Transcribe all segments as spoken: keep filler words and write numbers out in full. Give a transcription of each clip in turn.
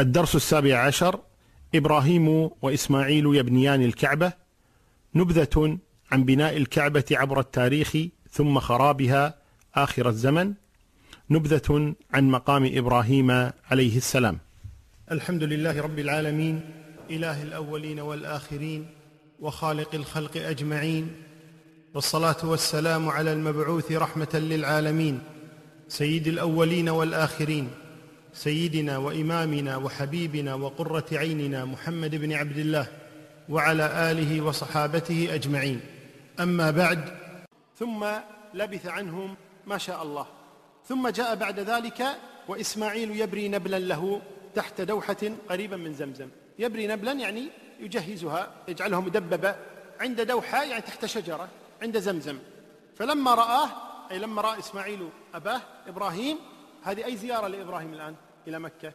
الدرس السابع عشر: إبراهيم وإسماعيل يبنيان الكعبة. نبذة عن بناء الكعبة عبر التاريخ ثم خرابها آخر الزمن. نبذة عن مقام إبراهيم عليه السلام. الحمد لله رب العالمين، إله الأولين والآخرين، وخالق الخلق أجمعين، والصلاة والسلام على المبعوث رحمة للعالمين، سيد الأولين والآخرين، سيدنا وإمامنا وحبيبنا وقرة عيننا محمد بن عبد الله، وعلى آله وصحابته أجمعين، أما بعد. ثم لبث عنهم ما شاء الله. ثم جاء بعد ذلك وإسماعيل يبري نبلا له تحت دوحة قريبا من زمزم. يبري نبلا يعني يجهزها، يجعلها مدببة عند دوحة، يعني تحت شجرة عند زمزم. فلما رآه، أي لما رأى إسماعيل أباه إبراهيم. هذه أي زيارة لإبراهيم الآن إلى مكة؟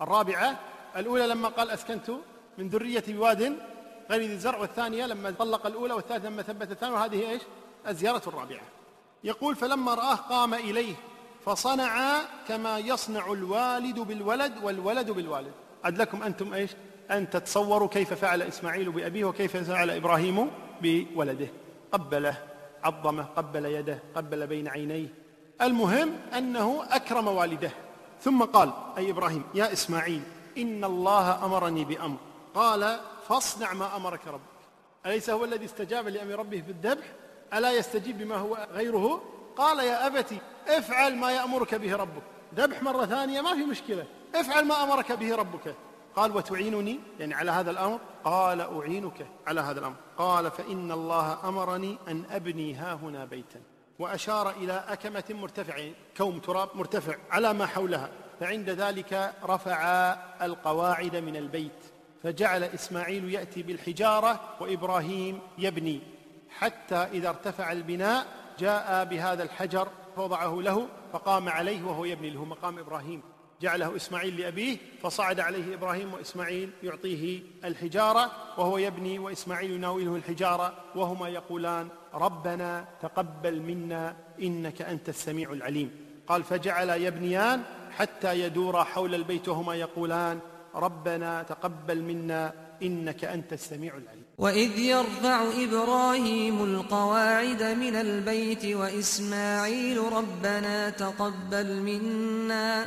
الرابعة. الأولى لما قال أسكنت من ذرية بواد غير ذي زرع، والثانية لما طلق الأولى، والثالثة لما ثبت الثانية، وهذه إيش؟ الزيارة الرابعة. يقول: فلما رآه قام إليه فصنع كما يصنع الوالد بالولد والولد بالوالد. عد لكم أنتم إيش؟ أن تتصوروا كيف فعل إسماعيل بأبيه وكيف فعل إبراهيم بولده. قبله، عظمه، قبل يده، قبل بين عينيه. المهم أنه أكرم والده. ثم قال أي إبراهيم: يا إسماعيل إن الله أمرني بأمر. قال: فاصنع ما أمرك ربك. أليس هو الذي استجاب لأمر ربه بالذبح؟ ألا يستجيب بما هو غيره؟ قال: يا أبتي افعل ما يأمرك به ربك. ذبح مرة ثانية ما في مشكلة، افعل ما أمرك به ربك. قال: وتعينني يعني على هذا الأمر؟ قال: أعينك على هذا الأمر. قال: فإن الله أمرني أن أبني هاهنا بيتا. وأشار إلى أكمة مرتفعة، كوم تراب مرتفع على ما حولها. فعند ذلك رفع القواعد من البيت، فجعل إسماعيل يأتي بالحجارة وإبراهيم يبني، حتى إذا ارتفع البناء جاء بهذا الحجر فوضعه له، فقام عليه وهو يبني له مقام إبراهيم. جعله إسماعيل لأبيه، فصعد عليه إبراهيم وإسماعيل يعطيه الحجارة وهو يبني، وإسماعيل يناوله الحجارة، وهما يقولان: ربنا تقبل منا إنك أنت السميع العليم. قال: فجعل يبنيان حتى يدور حول البيت وهما يقولان: ربنا تقبل منا إنك أنت السميع العليم. وإذ يرفع إبراهيم القواعد من البيت وإسماعيل ربنا تقبل منا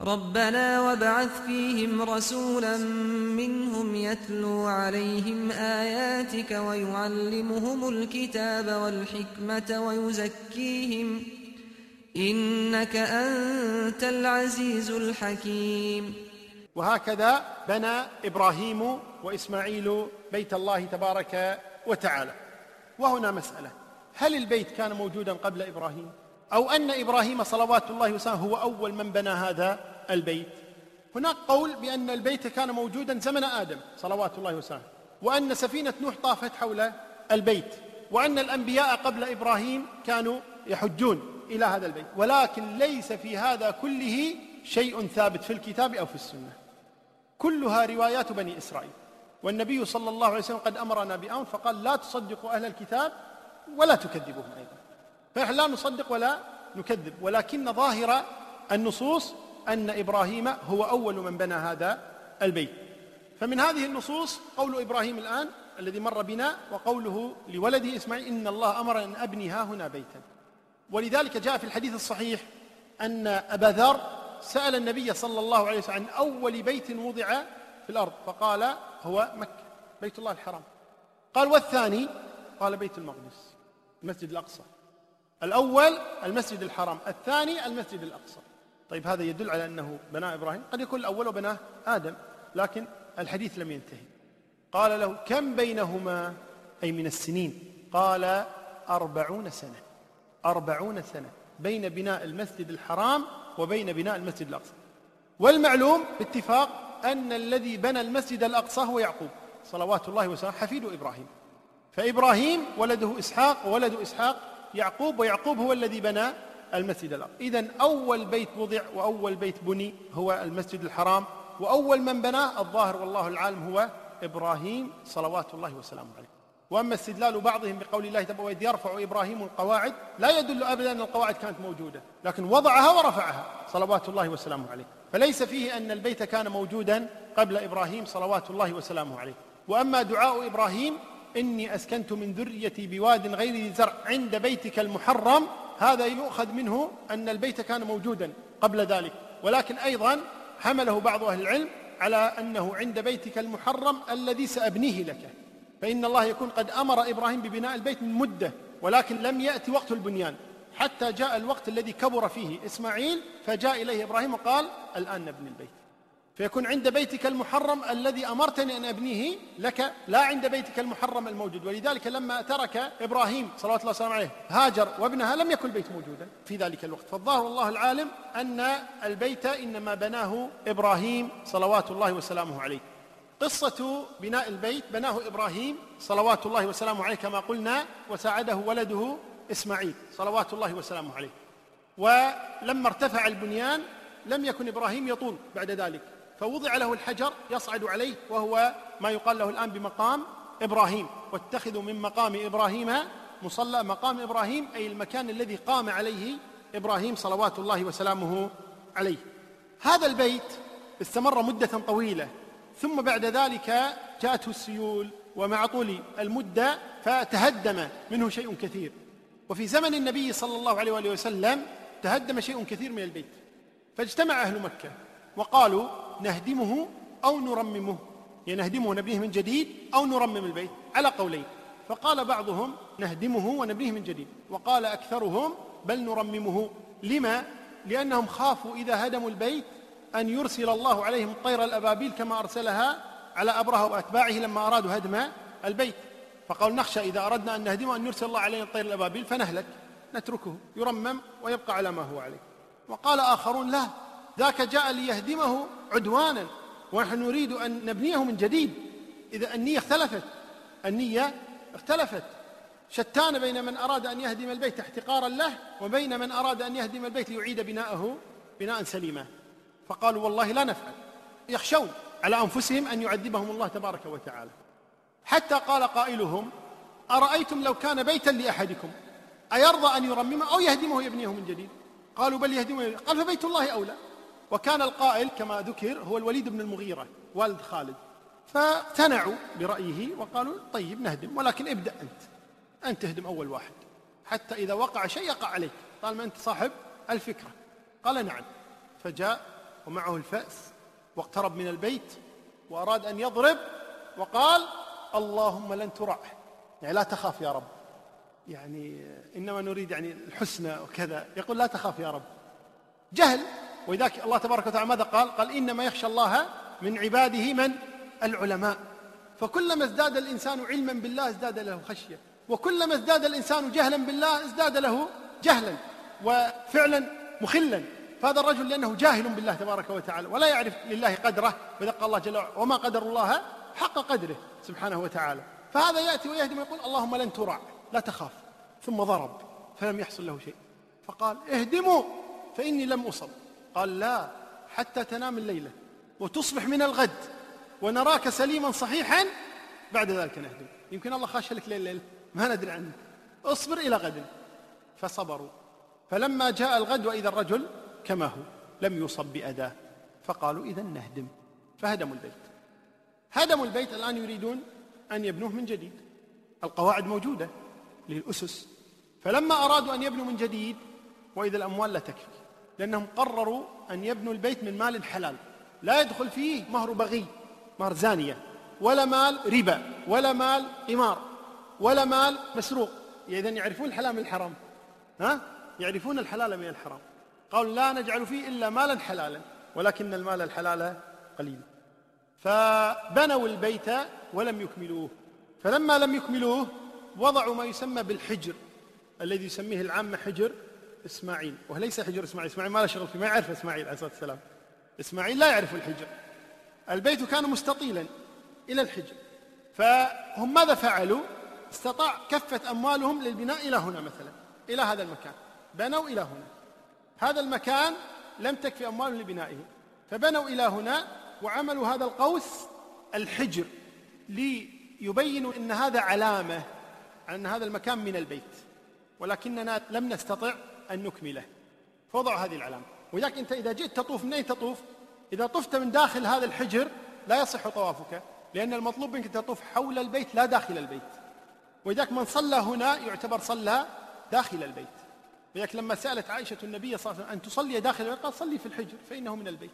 ربنا وابعث فيهم رسولا منهم يتلو عليهم آياتك ويعلمهم الكتاب والحكمة ويزكيهم إنك أنت العزيز الحكيم. وهكذا بنى إبراهيم وإسماعيل بيت الله تبارك وتعالى. وهنا مسألة: هل البيت كان موجودا قبل إبراهيم؟ أو أن إبراهيم صلوات الله وسلامه هو أول من بنى هذا البيت؟ هناك قول بأن البيت كان موجودا زمن آدم صلوات الله وسلامه، وأن سفينة نوح طافت حول البيت، وأن الأنبياء قبل إبراهيم كانوا يحجون إلى هذا البيت. ولكن ليس في هذا كله شيء ثابت في الكتاب أو في السنة، كلها روايات بني إسرائيل. والنبي صلى الله عليه وسلم قد أمرنا بأمر فقال: لا تصدقوا أهل الكتاب ولا تكذبوهم. أيضا فنحن لا نصدق ولا نكذب، ولكن ظاهر النصوص أن إبراهيم هو أول من بنى هذا البيت. فمن هذه النصوص قول إبراهيم الآن الذي مر بنا، وقوله لولده إسماعيل: إن الله أمر أن أبني هاهنا بيتا. ولذلك جاء في الحديث الصحيح أن أبا ذر سأل النبي صلى الله عليه وسلم عن أول بيت وضع في الأرض، فقال: هو مكة، بيت الله الحرام. قال: والثاني؟ قال: بيت المقدس، المسجد الأقصى. الأول المسجد الحرام، الثاني المسجد الأقصى. طيب هذا يدل على أنه بناء إبراهيم، قد يكون الأول وبناه آدم، لكن الحديث لم ينتهي. قال له: كم بينهما أي من السنين؟ قال: أربعون سنة. أربعون سنة بين بناء المسجد الحرام وبين بناء المسجد الأقصى. والمعلوم باتفاق أن الذي بنى المسجد الأقصى هو يعقوب صلوات الله وسلامه، حفيد إبراهيم. فإبراهيم ولده إسحاق وولد إسحاق يعقوب، ويعقوب هو الذي بنى المسجد الأقصى. إذن أول بيت وضع وأول بيت بني هو المسجد الحرام، وأول من بناه الظاهر والله العالم هو إبراهيم صلوات الله وسلامه عليه. وأما استدلال بعضهم بقول الله تبارك وتعالى يرفع إبراهيم القواعد لا يدل أبدا أن القواعد كانت موجودة، لكن وضعها ورفعها صلوات الله وسلامه عليه، فليس فيه أن البيت كان موجودا قبل إبراهيم صلوات الله وسلامه عليه. وأما دعاء إبراهيم إني أسكنت من ذريتي بواد غير ذي زرع عند بيتك المحرم، هذا يؤخذ منه أن البيت كان موجودا قبل ذلك، ولكن أيضا حمله بعض أهل العلم على أنه عند بيتك المحرم الذي سأبنيه لك، فإن الله يكون قد أمر إبراهيم ببناء البيت من مدة، ولكن لم يأتي وقت البنيان حتى جاء الوقت الذي كبر فيه إسماعيل، فجاء إليه إبراهيم وقال الآن نبني البيت، فيكون عند بيتك المحرم الذي أمرتني أن أبنيه لك، لا عند بيتك المحرم الموجود. ولذلك لما ترك إبراهيم صلوات الله وسلامه عليه هاجر وابنها لم يكن البيت موجودا في ذلك الوقت، فالظاهر والله العالم أن البيت إنما بناه إبراهيم صلوات الله وسلامه عليه. قصة بناء البيت بناه إبراهيم صلوات الله وسلامه عليه كما قلنا، وساعده ولده إسماعيل صلوات الله وسلامه عليه. ولما ارتفع البنيان لم يكن إبراهيم يطول بعد ذلك، فوضع له الحجر يصعد عليه، وهو ما يقال له الآن بمقام إبراهيم، واتخذوا من مقام إبراهيم مصلى. مقام إبراهيم أي المكان الذي قام عليه إبراهيم صلوات الله وسلامه عليه. هذا البيت استمر مدة طويلة، ثم بعد ذلك جاءته السيول، ومع طول المدة فتهدم منه شيء كثير، وفي زمن النبي صلى الله عليه وآله وسلم تهدم شيء كثير من البيت، فاجتمع أهل مكة وقالوا نهدمه أو نرممه، يعني نهدمه ونبنيه من جديد أو نرمم البيت، على قولين. فقال بعضهم نهدمه ونبنيه من جديد، وقال أكثرهم بل نرممه. لما؟ لأنهم خافوا إذا هدموا البيت أن يرسل الله عليهم طير الأبابيل كما أرسلها على أبرهة وأتباعه لما أرادوا هدم البيت، فقالوا نخشى إذا أردنا أن نهدمه أن يرسل الله علينا طير الأبابيل فنهلك، نتركه يرمم ويبقى على ما هو عليه. وقال آخرون لا، ذاك جاء ليهدمه عدوانا ونحن نريد أن نبنيه من جديد. إذا النية اختلفت، النية اختلفت، شتان بين من أراد أن يهدم البيت احتقارا له، وبين من أراد أن يهدم البيت ليعيد بناءه بناء سليما. فقالوا والله لا نفعل، يخشون على أنفسهم أن يعذبهم الله تبارك وتعالى. حتى قال قائلهم أرأيتم لو كان بيتا لأحدكم أيرضى أن يرممه أو يهدمه يبنيه من جديد؟ قالوا بل يهدمه. قال فبيت الله أولى. وكان القائل كما ذكر هو الوليد بن المغيرة والد خالد، فاقتنعوا برأيه وقالوا طيب نهدم، ولكن ابدأ أنت أنت تهدم أول واحد حتى إذا وقع شيء يقع عليك طالما أنت صاحب الفكرة. قال نعم. فجاء ومعه الفأس واقترب من البيت وأراد أن يضرب، وقال اللهم لن ترع، يعني لا تخاف يا رب، يعني إنما نريد يعني الحسنى وكذا، يقول لا تخاف يا رب، جهل. وإذاك الله تبارك وتعالى ماذا قال؟ قال إنما يخشى الله من عباده من العلماء. فكلما ازداد الإنسان علما بالله ازداد له خشية، وكلما ازداد الإنسان جهلا بالله ازداد له جهلا وفعلا مخلا. فهذا الرجل لأنه جاهل بالله تبارك وتعالى ولا يعرف لله قدره، وإذا قال الله جل وعلا وما قدر الله حق قدره سبحانه وتعالى، فهذا يأتي ويهدم ويقول اللهم لن ترع لا تخاف، ثم ضرب فلم يحصل له شيء. فقال اهدموا فإني لم أصب. قال لا، حتى تنام الليلة وتصبح من الغد ونراك سليما صحيحا بعد ذلك نهدم، يمكن الله خاش لك ليل ليل ما ندري عنه، اصبر إلى غد. فصبروا، فلما جاء الغد وإذا الرجل كما هو لم يصب بأداة، فقالوا إذا نهدم. فهدموا البيت، هدموا البيت. الآن يريدون أن يبنوه من جديد، القواعد موجودة للأسس، فلما أرادوا أن يبنوا من جديد وإذا الأموال لا تكفي، لأنهم قرروا أن يبنوا البيت من مال حلال لا يدخل فيه مهر بغي، مهر زانية، ولا مال ربا، ولا مال قمار، ولا مال مسروق. إذن يعرفون الحلال من الحرام، ها؟ يعرفون الحلال من الحرام. قالوا لا نجعل فيه إلا مالا حلالا، ولكن المال الحلال قليل. فبنوا البيت ولم يكملوه، فلما لم يكملوه وضعوا ما يسمى بالحجر الذي يسميه العامة حجر إسماعيل، وليس حجر إسماعيل، إسماعيل ما له شغل فيه، ما يعرف إسماعيل عليه الصلاة والسلام، إسماعيل لا يعرف الحجر. البيت كان مستطيلا إلى الحجر، فهم ماذا فعلوا؟ استطاع كفة أموالهم للبناء إلى هنا مثلا، إلى هذا المكان، بنوا إلى هنا، هذا المكان لم تكفي أموالهم لبنائه فبنوا إلى هنا وعملوا هذا القوس الحجر ليبينوا أن هذا علامة أن هذا المكان من البيت، ولكننا لم نستطع أن نكمله فوضعوا هذه العلامة. ولذلك أنت إذا جئت تطوف منين تطوف؟ إذا طفت من داخل هذا الحجر لا يصح طوافك، لأن المطلوب منك تطوف حول البيت لا داخل البيت، ولذلك من صلى هنا يعتبر صلى داخل البيت. ولذلك لما سألت عائشة النبي صلى الله عليه وسلم أن تصلي داخل البيت قال صلي في الحجر فإنه من البيت،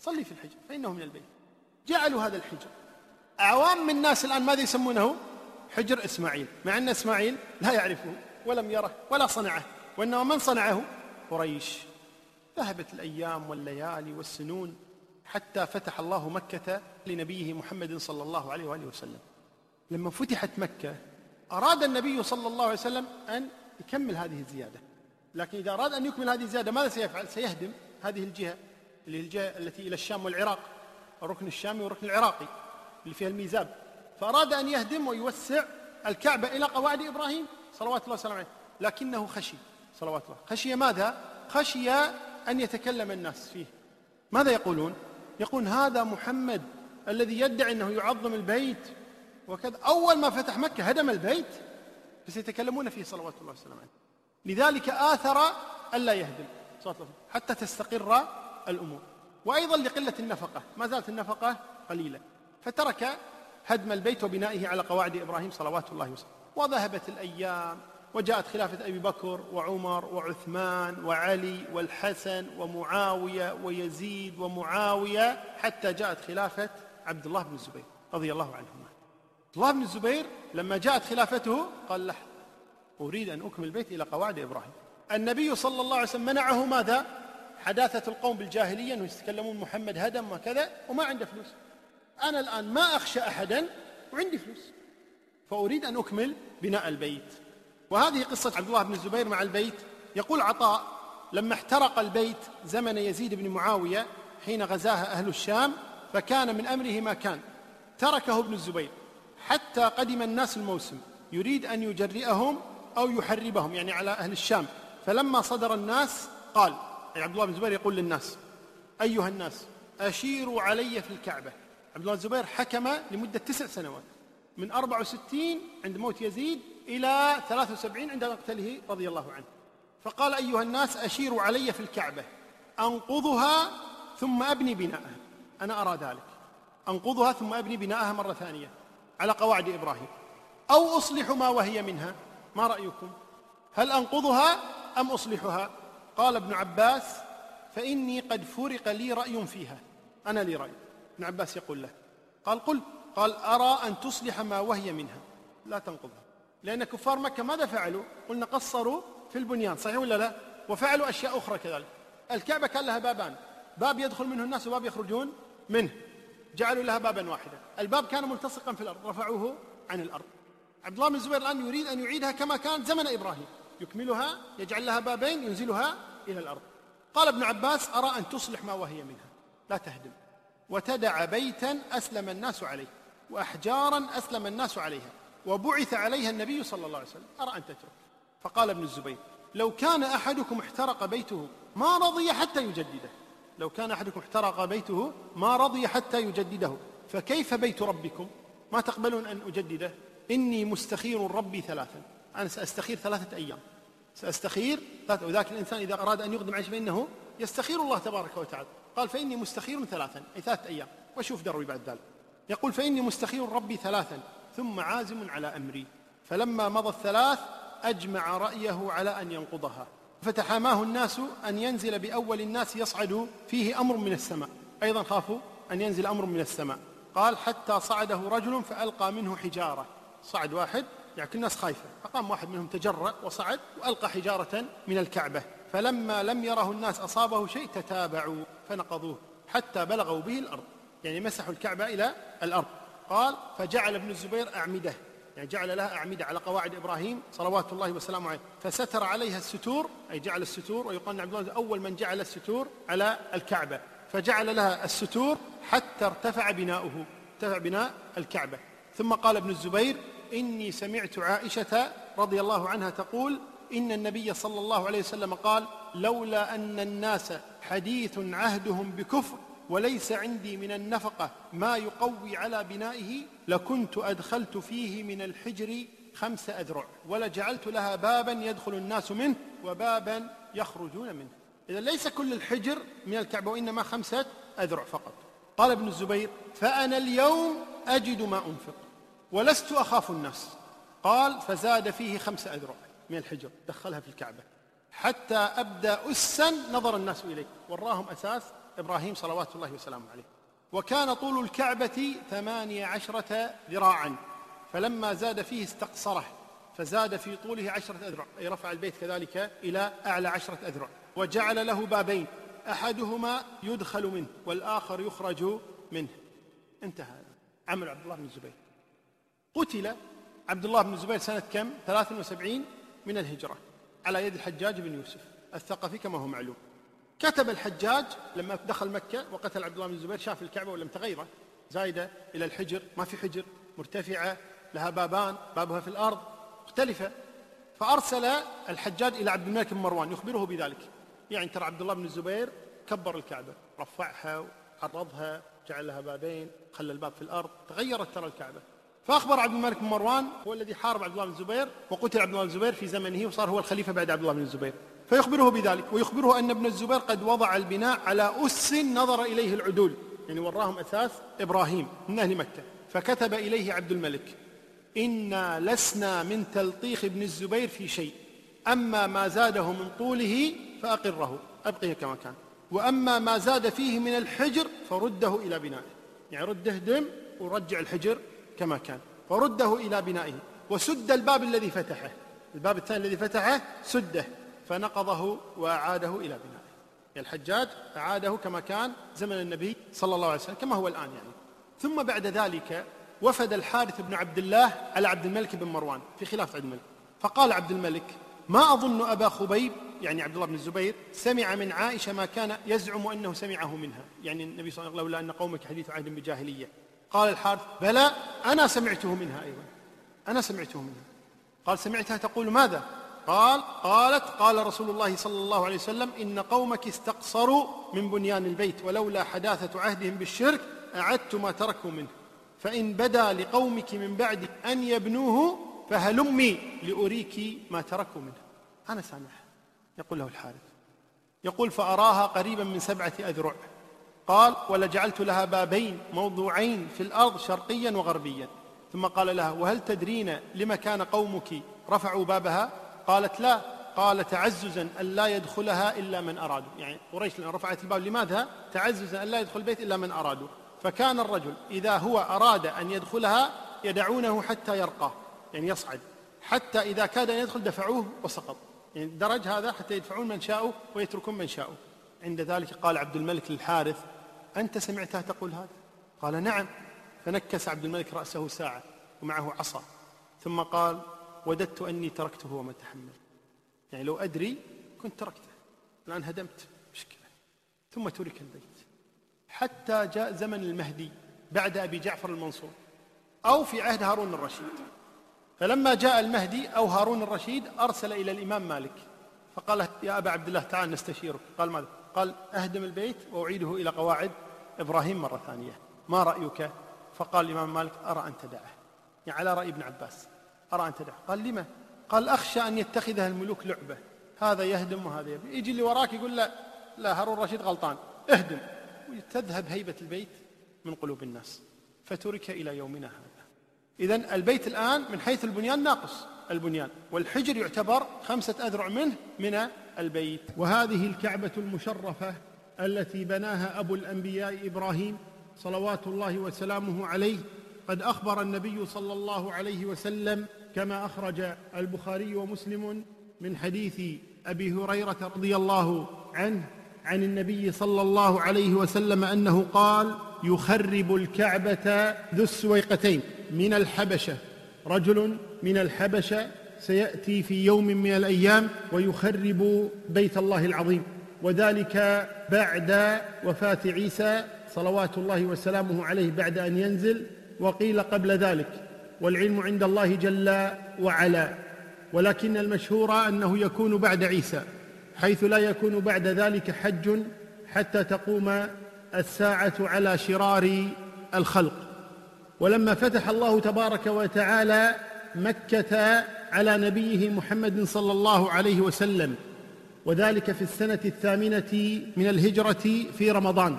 صلي في الحجر فإنه من البيت. جعلوا هذا الحجر. أعوام من الناس الآن ماذا يسمونه؟ حجر إسماعيل، مع أن إسماعيل لا يعرفه ولم يره ولا صنعه، وإنما من صنعه؟ قريش. ذهبت الأيام والليالي والسنون حتى فتح الله مكة لنبيه محمد صلى الله عليه وآله وسلم. لما فتحت مكة أراد النبي صلى الله عليه وسلم أن يكمل هذه الزيادة، لكن إذا أراد أن يكمل هذه الزيادة ماذا سيفعل؟ سيهدم هذه الجهة اللي هي الجهة التي إلى الشام والعراق، الركن الشامي والركن العراقي اللي فيها الميزاب، فأراد أن يهدم ويوسع الكعبة إلى قواعد إبراهيم صلوات الله وسلامه عليه، لكنه خشي صلوات الله، خشي ماذا؟ خشي أن يتكلم الناس فيه، ماذا يقولون؟ يقول هذا محمد الذي يدعي أنه يعظم البيت وكذا، أول ما فتح مكة هدم البيت، بس يتكلمون فيه صلوات الله وسلامه عليه. لذلك آثر ألا يهدم صلوات الله حتى تستقر الأمور، وأيضا لقلة النفقة، ما زالت النفقة قليلة، فترك هدم البيت وبنائه على قواعد إبراهيم صلوات الله وسلامه. وذهبت الأيام وجاءت خلافة أبي بكر وعمر وعثمان وعلي والحسن ومعاوية ويزيد ومعاوية حتى جاءت خلافة عبد الله بن الزبير رضي الله عنهما. عبد الله بن الزبير لما جاءت خلافته قال لحظة، أريد أن أكمل البيت إلى قواعد إبراهيم. النبي صلى الله عليه وسلم منعه ماذا؟ حداثة القوم بالجاهلية أنه يتكلمون محمد هدم وكذا وما عنده فلوس، أنا الآن ما أخشى أحدا وعندي فلوس، فأريد أن أكمل بناء البيت. وهذه قصة عبد الله بن الزبير مع البيت. يقول عطاء لما احترق البيت زمن يزيد بن معاوية حين غزاها أهل الشام فكان من أمره ما كان، تركه ابن الزبير حتى قدم الناس الموسم، يريد أن يجرئهم أو يحربهم يعني على أهل الشام. فلما صدر الناس قال عبد الله بن الزبير يقول للناس أيها الناس أشيروا علي في الكعبة. عبد الله بن الزبير حكم لمدة تسع سنوات من أربعة وستين عند موت يزيد إلى ثلاثة وسبعين عند مقتله رضي الله عنه، فقال أيها الناس أشيروا علي في الكعبة أنقضها ثم أبني بناءها، أنا أرى ذلك، أنقضها ثم أبني بناءها مرة ثانية على قواعد إبراهيم، أو أصلح ما وهي منها، ما رأيكم؟ هل أنقضها أم أصلحها؟ قال ابن عباس فإني قد فرق لي رأي فيها، أنا لي رأي. ابن عباس يقول له قال قل، قال أرى أن تصلح ما وهي منها لا تنقضها، لأن كفار مكة ماذا فعلوا؟ قلنا قصروا في البنيان، صحيح ولا لا؟ وفعلوا أشياء أخرى كذلك. الكعبة كان لها بابان، باب يدخل منه الناس وباب يخرجون منه، جعلوا لها بابا واحدا، الباب كان ملتصقا في الأرض رفعوه عن الأرض. عبد الله بن الزبير الآن يريد أن يعيدها كما كانت زمن إبراهيم، يكملها يجعل لها بابين ينزلها إلى الأرض. قال ابن عباس أرى أن تصلح ما وهي منها لا تهدم، وتدع بيتا أسلم الناس عليه وأحجارا أسلم الناس عليها وبعث عليها النبي صلى الله عليه وسلم، أرى أن تترك. فقال ابن الزبير لو كان أحدكم احترق بيته ما رضي حتى يجدده، لو كان أحدكم احترق بيته ما رضي حتى يجدده، فكيف بيت ربكم؟ ما تقبلون أن أجدده؟ إني مستخير ربي ثلاثا، أنا سأستخير ثلاثة أيام، سأستخير ثلاثة. وذاك الإنسان إذا أراد أن يقدم عليه فإنه يستخير الله تبارك وتعالى، قال فإني مستخير ثلاثا، أي ثلاثة أيام، وشوف دروي بعد ذلك. يقول فإني مستخير ربي ثلاثا ثم عازم على أمري، فلما مضى الثلاث أجمع رأيه على أن ينقضها، فتحاماه الناس أن ينزل بأول الناس يصعد فيه أمر من السماء، أيضا خافوا أن ينزل أمر من السماء. قال حتى صعده رجل فألقى منه حجارة، صعد واحد يعني كل الناس خايفة، فقام واحد منهم تجرأ وصعد وألقى حجارة من الكعبة، فلما لم يره الناس أصابه شيء تتابعوا فنقضوه حتى بلغوا به الأرض، يعني مسحوا الكعبة إلى الأرض. قال فجعل ابن الزبير أعمدة، يعني جعل لها أعمدة على قواعد إبراهيم صلوات الله وسلامه عليه، فستر عليها الستور، أي جعل الستور، ويقال عبد الله أول من جعل الستور على الكعبة، فجعل لها الستور حتى ارتفع بناؤه، ارتفع بناء الكعبة. ثم قال ابن الزبير إني سمعت عائشة رضي الله عنها تقول إن النبي صلى الله عليه وسلم قال: لولا أن الناس حديث عهدهم بكفر وليس عندي من النفقة ما يقوي على بنائه لكنت أدخلت فيه من الحجر خمس أذرع ولجعلت لها بابا يدخل الناس منه وبابا يخرجون منه. إذا ليس كل الحجر من الكعبة وإنما خمسة أذرع فقط. قال ابن الزبير: فأنا اليوم أجد ما أنفق ولست أخاف الناس. قال: فزاد فيه خمس أذرع من الحجر دخلها في الكعبة حتى أبدى أسا نظر الناس إليه وراهم أساس إبراهيم صلوات الله وسلامه عليه. وكان طول الكعبة ثمانية عشرة ذراعا فلما زاد فيه استقصره فزاد في طوله عشرة أذرع، أي رفع البيت كذلك إلى أعلى عشرة أذرع وجعل له بابين أحدهما يدخل منه والآخر يخرج منه. انتهى عمل عبد الله بن الزبير. قتل عبد الله بن الزبير سنة كم؟ ثلاث وسبعين من الهجرة على يد الحجاج بن يوسف الثقفي كما هو معلوم. كتب الحجاج لما دخل مكة وقتل عبد الله بن الزبير شاف الكعبة ولم تغيره، زايدة إلى الحجر، ما في حجر، مرتفعة، لها بابان، بابها في الأرض، مختلفة. فأرسل الحجاج إلى عبد الملك بن مروان يخبره بذلك، يعني ترى عبد الله بن الزبير كبر الكعبة، رفعها وعرضها، جعل لها بابين، خلى الباب في الأرض، تغيرت ترى الكعبة. فأخبر عبد الملك بن مروان، هو الذي حارب عبد الله بن الزبير وقتل عبد الله بن الزبير في زمنه وصار هو الخليفة بعد عبد الله بن الزبير، فيخبره بذلك ويخبره أن ابن الزبير قد وضع البناء على أس نظر إليه العدول، يعني وراهم أساس إبراهيم من أهل مكة. فكتب إليه عبد الملك: إنا لسنا من تلطيخ ابن الزبير في شيء، أما ما زاده من طوله فأقره أبقيه كما كان، وأما ما زاد فيه من الحجر فرده إلى بنائه، يعني رده دم ورجع الحجر كما كان، فرده إلى بنائه. وسد الباب الذي فتحه، الباب الثاني الذي فتحه سده فنقضه وأعاده إلى بنائه، يعني الحجاج أعاده كما كان زمن النبي صلى الله عليه وسلم كما هو الآن يعني. ثم بعد ذلك وفد الحارث بن عبد الله على عبد الملك بن مروان في خلافة عبد الملك، فقال عبد الملك: ما أظن أبا خبيب، يعني عبد الله بن الزبير، سمع من عائشة ما كان يزعم أنه سمعه منها، يعني النبي صلى الله عليه وسلم لولا أن قومك حديث عهد بجاهلية. قال الحارث: بلى أنا سمعته منها أيضا، أنا سمعته منها. قال: سمعتها تقول ماذا؟ قال: قالت قال رسول الله صلى الله عليه وسلم: إن قومك استقصروا من بنيان البيت ولولا حداثة عهدهم بالشرك أعدت ما تركوا منه، فإن بدا لقومك من بعد أن يبنوه فهلمي لأريك ما تركوا منه. أنا سامعها، يقول له الحارث، يقول: فأراها قريبا من سبعة أذرع. قال: ولجعلت لها بابين موضوعين في الأرض شرقيا وغربيا. ثم قال لها: وهل تدرين لما كان قومك رفعوا بابها؟ قالت: لا. قال: تعززا ألا يدخلها إلا من أرادوا، يعني قريش لأن رفعت الباب لماذا؟ تعززا ألا يدخل البيت إلا من أرادوا، فكان الرجل إذا هو أراد أن يدخلها يدعونه حتى يرقى، يعني يصعد، حتى إذا كاد أن يدخل دفعوه وسقط، يعني الدرج هذا حتى يدفعون من شاءوا ويتركون من شاءوا. عند ذلك قال عبد الملك للحارث: أنت سمعتها تقول هذا؟ قال: نعم. فنكس عبد الملك رأسه ساعة ومعه عصا، ثم قال: وددت أني تركته وما تحمل، يعني لو أدري كنت تركته، الآن هدمت، مشكلة. ثم ترك البيت حتى جاء زمن المهدي بعد أبي جعفر المنصور أو في عهد هارون الرشيد. فلما جاء المهدي أو هارون الرشيد أرسل إلى الإمام مالك فقال: يا أبا عبد الله تعال نستشيرك. قال: ماذا؟ قال: أهدم البيت وأعيده إلى قواعد إبراهيم مرة ثانية، ما رأيك؟ فقال الإمام مالك: أرى أن تدعه، يعني على رأي ابن عباس، أرى أن تدعه. قال: لما؟ قال: أخشى أن يتخذها الملوك لعبة، هذا يهدم وهذا يبني، يجي اللي وراك يقول: لا لا هارون الرشيد غلطان، اهدم، تذهب هيبة البيت من قلوب الناس. فترك إلى يومنا هذا. إذن البيت الآن من حيث البنيان ناقص البنيان، والحجر يعتبر خمسة أذرع منه من البيت. وهذه الكعبة المشرفة التي بناها أبو الأنبياء إبراهيم صلوات الله وسلامه عليه قد أخبر النبي صلى الله عليه وسلم كما أخرج البخاري ومسلم من حديث أبي هريرة رضي الله عنه عن النبي صلى الله عليه وسلم أنه قال: يخرب الكعبة ذو السويقتين من الحبشة، رجل من الحبشة سيأتي في يوم من الأيام ويخرب بيت الله العظيم، وذلك بعد وفاة عيسى صلوات الله وسلامه عليه بعد أن ينزل، وقيل قبل ذلك. والعلم عند الله جل وعلا، ولكن المشهور أنه يكون بعد عيسى، حيث لا يكون بعد ذلك حج حتى تقوم الساعة على شرار الخلق. ولما فتح الله تبارك وتعالى مكة على نبيه محمد صلى الله عليه وسلم، وذلك في السنة الثامنة من الهجرة في رمضان،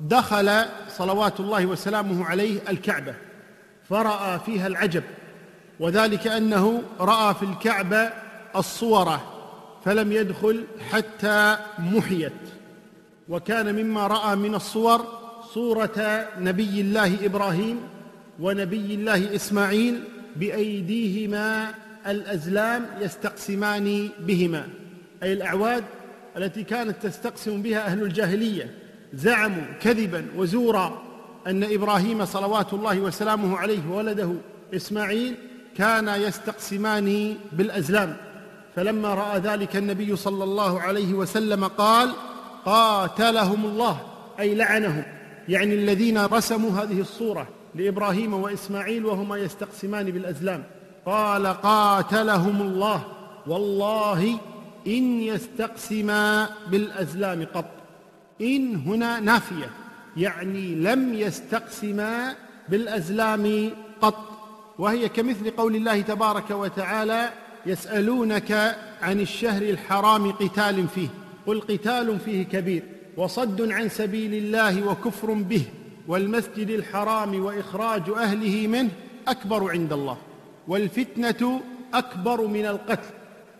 دخل صلوات الله وسلامه عليه الكعبة فرأى فيها العجب، وذلك أنه رأى في الكعبة الصورة فلم يدخل حتى محيت، وكان مما رأى من الصور صورة نبي الله إبراهيم ونبي الله إسماعيل بأيديهما الأزلام يستقسمان بهما، أي الأعواد التي كانت تستقسم بها أهل الجاهلية، زعموا كذبا وزورا أن إبراهيم صلوات الله وسلامه عليه وولده إسماعيل كان يستقسمان بالأزلام. فلما رأى ذلك النبي صلى الله عليه وسلم قال: قاتلهم الله، أي لعنهم، يعني الذين رسموا هذه الصورة لإبراهيم وإسماعيل وهما يستقسمان بالأزلام. قال: قاتلهم الله والله إن يستقسما بالأزلام قط. إن هنا نافية، يعني لم يستقسما بالأزلام قط، وهي كمثل قول الله تبارك وتعالى: يسألونك عن الشهر الحرام قتال فيه، قل قتال فيه كبير، وصد عن سبيل الله وكفر به، والمسجد الحرام وإخراج أهله منه أكبر عند الله، والفتنة أكبر من القتل،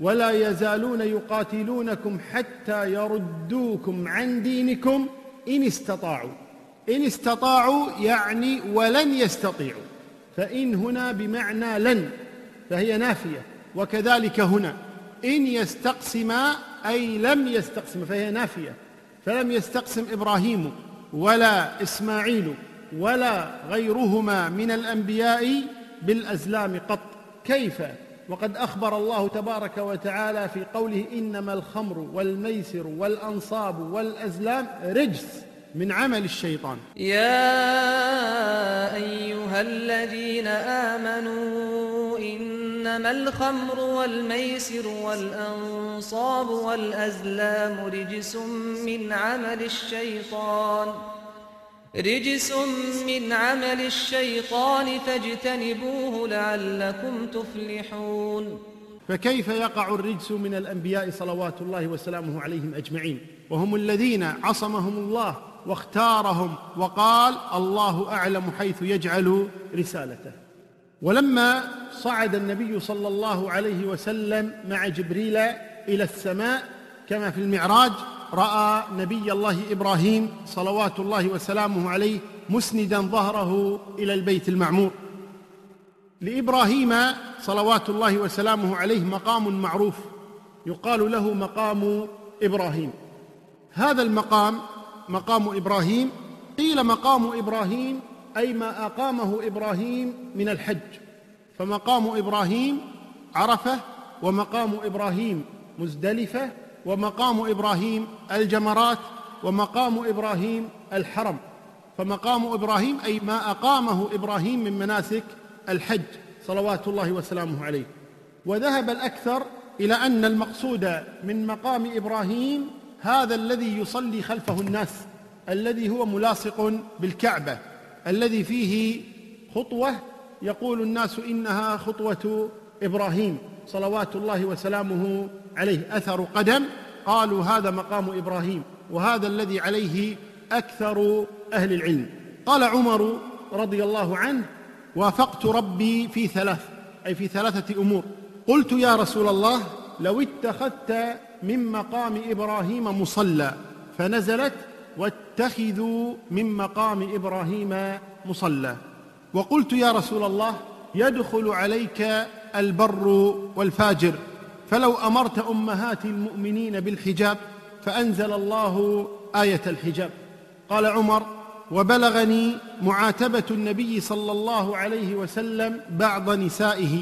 ولا يزالون يقاتلونكم حتى يردوكم عن دينكم إن استطاعوا. إن استطاعوا يعني ولن يستطيعوا، فإن هنا بمعنى لن، فهي نافية. وكذلك هنا إن يستقسما أي لم يستقسم، فهي نافية، فلم يستقسم إبراهيم ولا إسماعيل ولا غيرهما من الأنبياء بالأزلام قط. كيف؟ وقد أخبر الله تبارك وتعالى في قوله: إنما الخمر والميسر والأنصاب والأزلام رجس من عمل الشيطان. يا أيها الذين آمنوا إنما الخمر والميسر والأنصاب والأزلام رجس من عمل الشيطان رجس من عمل الشيطان فاجتنبوه لعلكم تفلحون. فكيف يقع الرجس من الأنبياء صلوات الله وسلامه عليهم أجمعين، وهم الذين عصمهم الله واختارهم وقال: الله أعلم حيث يجعل رسالته. ولما صعد النبي صلى الله عليه وسلم مع جبريل إلى السماء كما في المعراج، رأى نبي الله إبراهيم صلوات الله وسلامه عليه مسندا ظهره إلى البيت المعمور. لإبراهيم صلوات الله وسلامه عليه مقام معروف يقال له مقام إبراهيم. هذا المقام مقام إبراهيم، قيل مقام إبراهيم أي ما أقامه إبراهيم من الحج، فمقام إبراهيم عرفة، ومقام إبراهيم مزدلفة، ومقام إبراهيم الجمرات، ومقام إبراهيم الحرم. فمقام إبراهيم أي ما أقامه إبراهيم من مناسك الحج صلوات الله وسلامه عليه. وذهب الأكثر إلى أن المقصود من مقام إبراهيم هذا الذي يصلي خلفه الناس، الذي هو ملاصق بالكعبة، الذي فيه خطوة يقول الناس إنها خطوة إبراهيم صلوات الله وسلامه عليه، أثر قدم، قالوا هذا مقام إبراهيم، وهذا الذي عليه أكثر أهل العلم. قال عمر رضي الله عنه: وافقت ربي في ثلاث، أي في ثلاثة أمور. قلت: يا رسول الله، لو اتخذت من مقام إبراهيم مصلى، فنزلت: واتخذوا من مقام إبراهيم مصلى. وقلت: يا رسول الله، يدخل عليك البر والفاجر، فلو أمرت أمهات المؤمنين بالحجاب، فأنزل الله آية الحجاب. قال عمر: وبلغني معاتبة النبي صلى الله عليه وسلم بعض نسائه،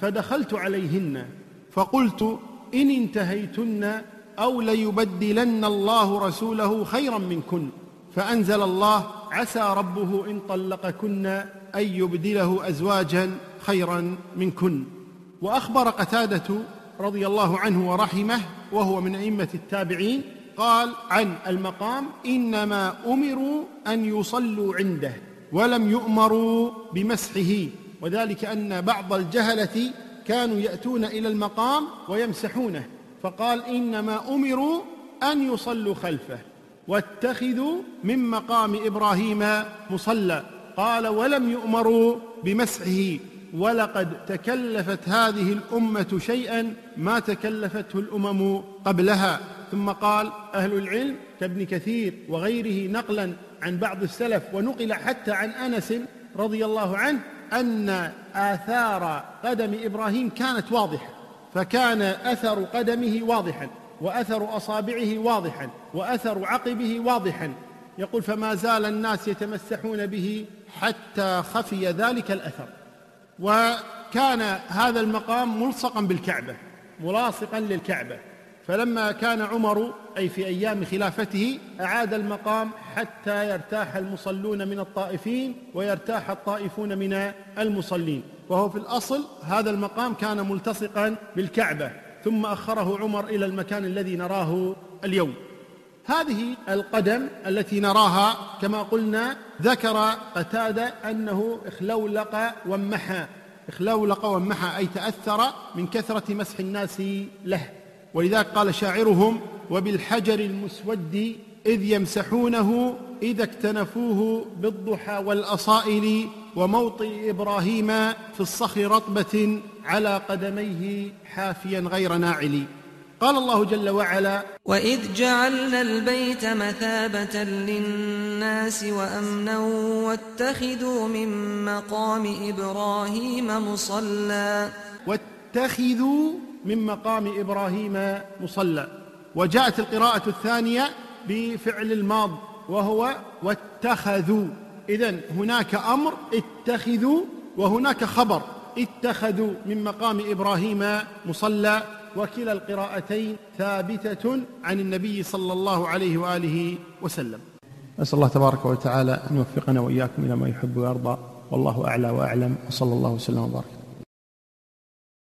فدخلت عليهن فقلت: إن انتهيتن أو ليبدلن الله رسوله خيرا منكن، فأنزل الله: عسى ربه إن طلقكن أن يبدله أزواجا خيرا منكن. وأخبر قتادة رضي الله عنه ورحمه وهو من أئمة التابعين قال عن المقام: إنما أمروا أن يصلوا عنده ولم يؤمروا بمسحه، وذلك أن بعض الجهلة كانوا يأتون إلى المقام ويمسحونه، فقال إنما أمروا أن يصلوا خلفه واتخذوا من مقام إبراهيم مصلى، قال ولم يؤمروا بمسحه. ولقد تكلفت هذه الأمة شيئا ما تكلفته الأمم قبلها. ثم قال أهل العلم كابن كثير وغيره نقلا عن بعض السلف، ونقل حتى عن أنس رضي الله عنه أن آثار قدم إبراهيم كانت واضحة، فكان أثر قدمه واضحا وأثر أصابعه واضحا وأثر عقبه واضحا. يقول فما زال الناس يتمسحون به حتى خفي ذلك الأثر. وكان هذا المقام ملصقا بالكعبة، ملاصقا للكعبة، فلما كان عمر أي في أيام خلافته أعاد المقام حتى يرتاح المصلون من الطائفين ويرتاح الطائفون من المصلين، وهو في الأصل هذا المقام كان ملتصقا بالكعبة، ثم أخره عمر إلى المكان الذي نراه اليوم. هذه القدم التي نراها كما قلنا ذكر قتادة أنه اخلولق وامحى، اخلولق وامحى أي تأثر من كثرة مسح الناس له، ولذلك قال شاعرهم: وبالحجر المسود إذ يمسحونه إذا اكتنفوه بالضحى والأصائل، وموطئ إبراهيم في الصخر رطبة على قدميه حافيا غير ناعل. قال الله جل وعلا: وإذ جعلنا البيت مثابة للناس وأمنا واتخذوا من مقام إبراهيم مصلى، واتخذوا من مقام إبراهيم مصلى. وجاءت القراءة الثانية بفعل الماض وهو واتخذوا، إذن هناك أمر اتخذوا وهناك خبر اتخذوا من مقام إبراهيم مصلى، وكلا القراءتين ثابتة عن النبي صلى الله عليه وآله وسلم. أسأل الله تبارك وتعالى أن يوفقنا وإياكم إلى ما يحب ويرضى، والله أعلى وأعلم، وصلى الله وسلم وبارك.